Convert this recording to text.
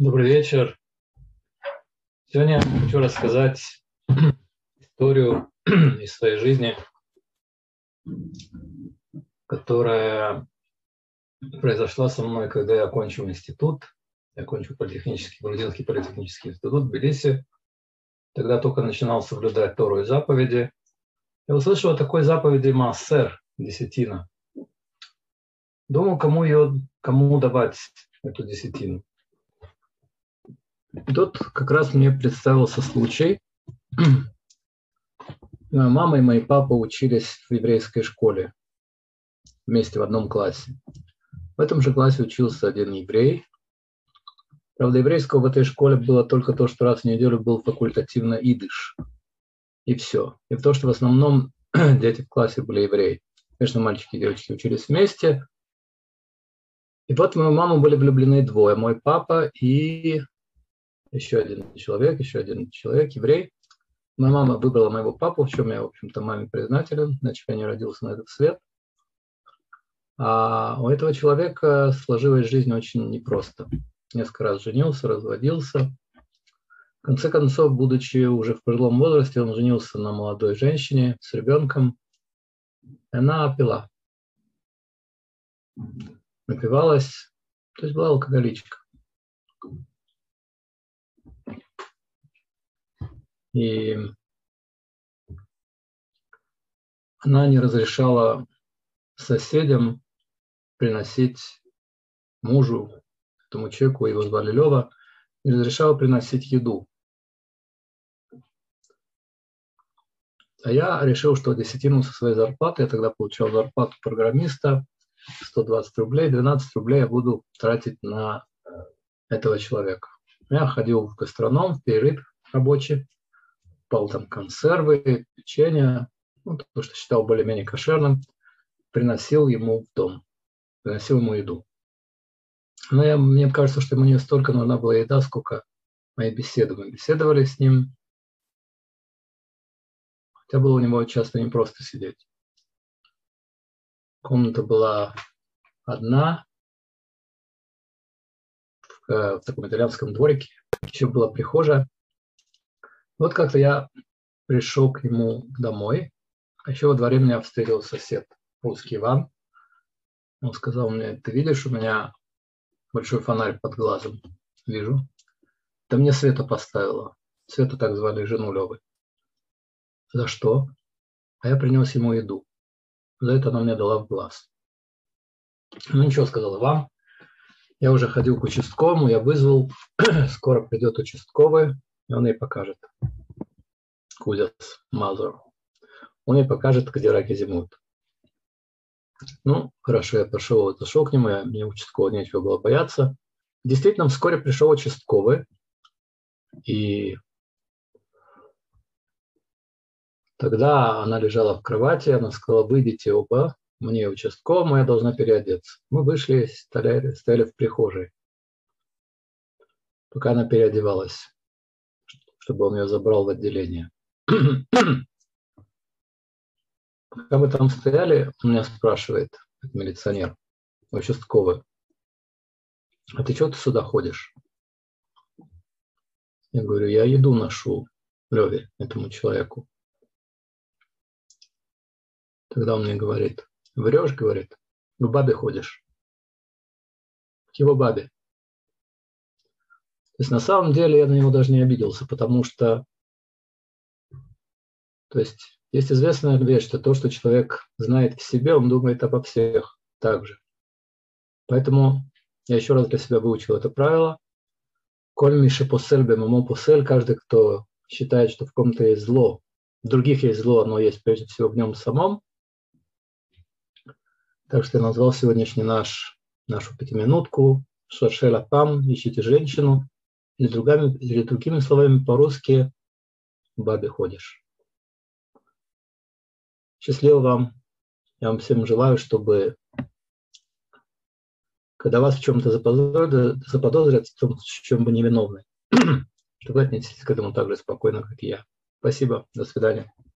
Добрый вечер. Сегодня я хочу рассказать историю из своей жизни, которая произошла со мной, когда я окончил институт. Я окончил Грузинский политехнический институт в Тбилиси. Тогда только начинал соблюдать Тору и заповеди. Я услышал о такой заповеди Массер Десятина. Думал, кому давать эту десятину. И тут как раз мне представился случай. Моя мама и мой папа учились в еврейской школе вместе в одном классе. В этом же классе учился один еврей. Правда, еврейского в этой школе было только то, что раз в неделю был факультативно идиш. И все. И в то, что в основном дети в классе были евреи. Конечно, мальчики и девочки учились вместе. И вот в мою маму были влюблены двое. Мой папа и еще один человек, еврей. Моя мама выбрала моего папу, в чем я, в общем-то, маме признателен, иначе я не родился на этот свет. А у этого человека сложилась жизнь очень непросто. Несколько раз женился, разводился. В конце концов, будучи уже в пожилом возрасте, он женился на молодой женщине с ребенком. Она пила. Напивалась, то есть была алкоголичка. И она не разрешала соседям приносить мужу, этому человеку, его звали Лёва, не разрешала приносить еду. А я решил, что десятину со своей зарплаты, я тогда получал зарплату программиста, 120 рублей, 12 рублей я буду тратить на этого человека. Я ходил в гастроном, в перерыв рабочий, покупал там консервы, печенье, то, что считал более-менее кошерным, приносил ему в дом, приносил ему еду. Но мне кажется, что ему не столько нужна была еда, сколько мои беседы. Мы беседовали с ним, хотя было у него часто непросто сидеть. Комната была одна в таком итальянском дворике, еще была прихожая. Вот как-то я пришел к нему домой, а еще во дворе меня встретил сосед, русский Иван. Он сказал мне: ты видишь, у меня большой фонарь под глазом. Вижу. Да мне Света поставила. Свету так звали жену Лёвы. За что? А я принес ему еду. За это она мне дала в глаз. Ну ничего, сказал Иван. Я уже ходил к участковому, я вызвал. Скоро придет участковый, и он ей покажет. Кузяс Мазур. Он ей покажет, где раки зимуют. Ну, хорошо, я пришел, зашел к нему, мне участкового нечего было бояться. Действительно, вскоре пришел участковый, и тогда она лежала в кровати, она сказала: выйдите оба, мне участковому, я должна переодеться. Мы вышли, стояли в прихожей, пока она переодевалась, чтобы он ее забрал в отделение. Когда мы там стояли, он меня спрашивает, милиционер, участковый: а ты чего ты сюда ходишь? Я говорю: я еду ношу Лёве, этому человеку. Тогда он мне говорит: врешь, говорит, к бабе ходишь. К его бабе. То есть на самом деле я на него даже не обиделся, потому что, то есть, есть известная вещь, что то, что человек знает в себе, он думает обо всех так же. Поэтому я еще раз для себя выучил это правило. Коль мише посель бемо посель. Каждый, кто считает, что в ком-то есть зло, в других есть зло, оно есть прежде всего в нем самом. Так что я назвал сегодняшний нашу пятиминутку «Шершеля пам» – «Ищите женщину» или другими словами по-русски «К бабе ходишь». Счастливо вам. Я вам всем желаю, чтобы, когда вас в чем-то заподозрят, в том, в чем вы невиновны, чтобы вы отнеслись к этому так же спокойно, как и я. Спасибо. До свидания.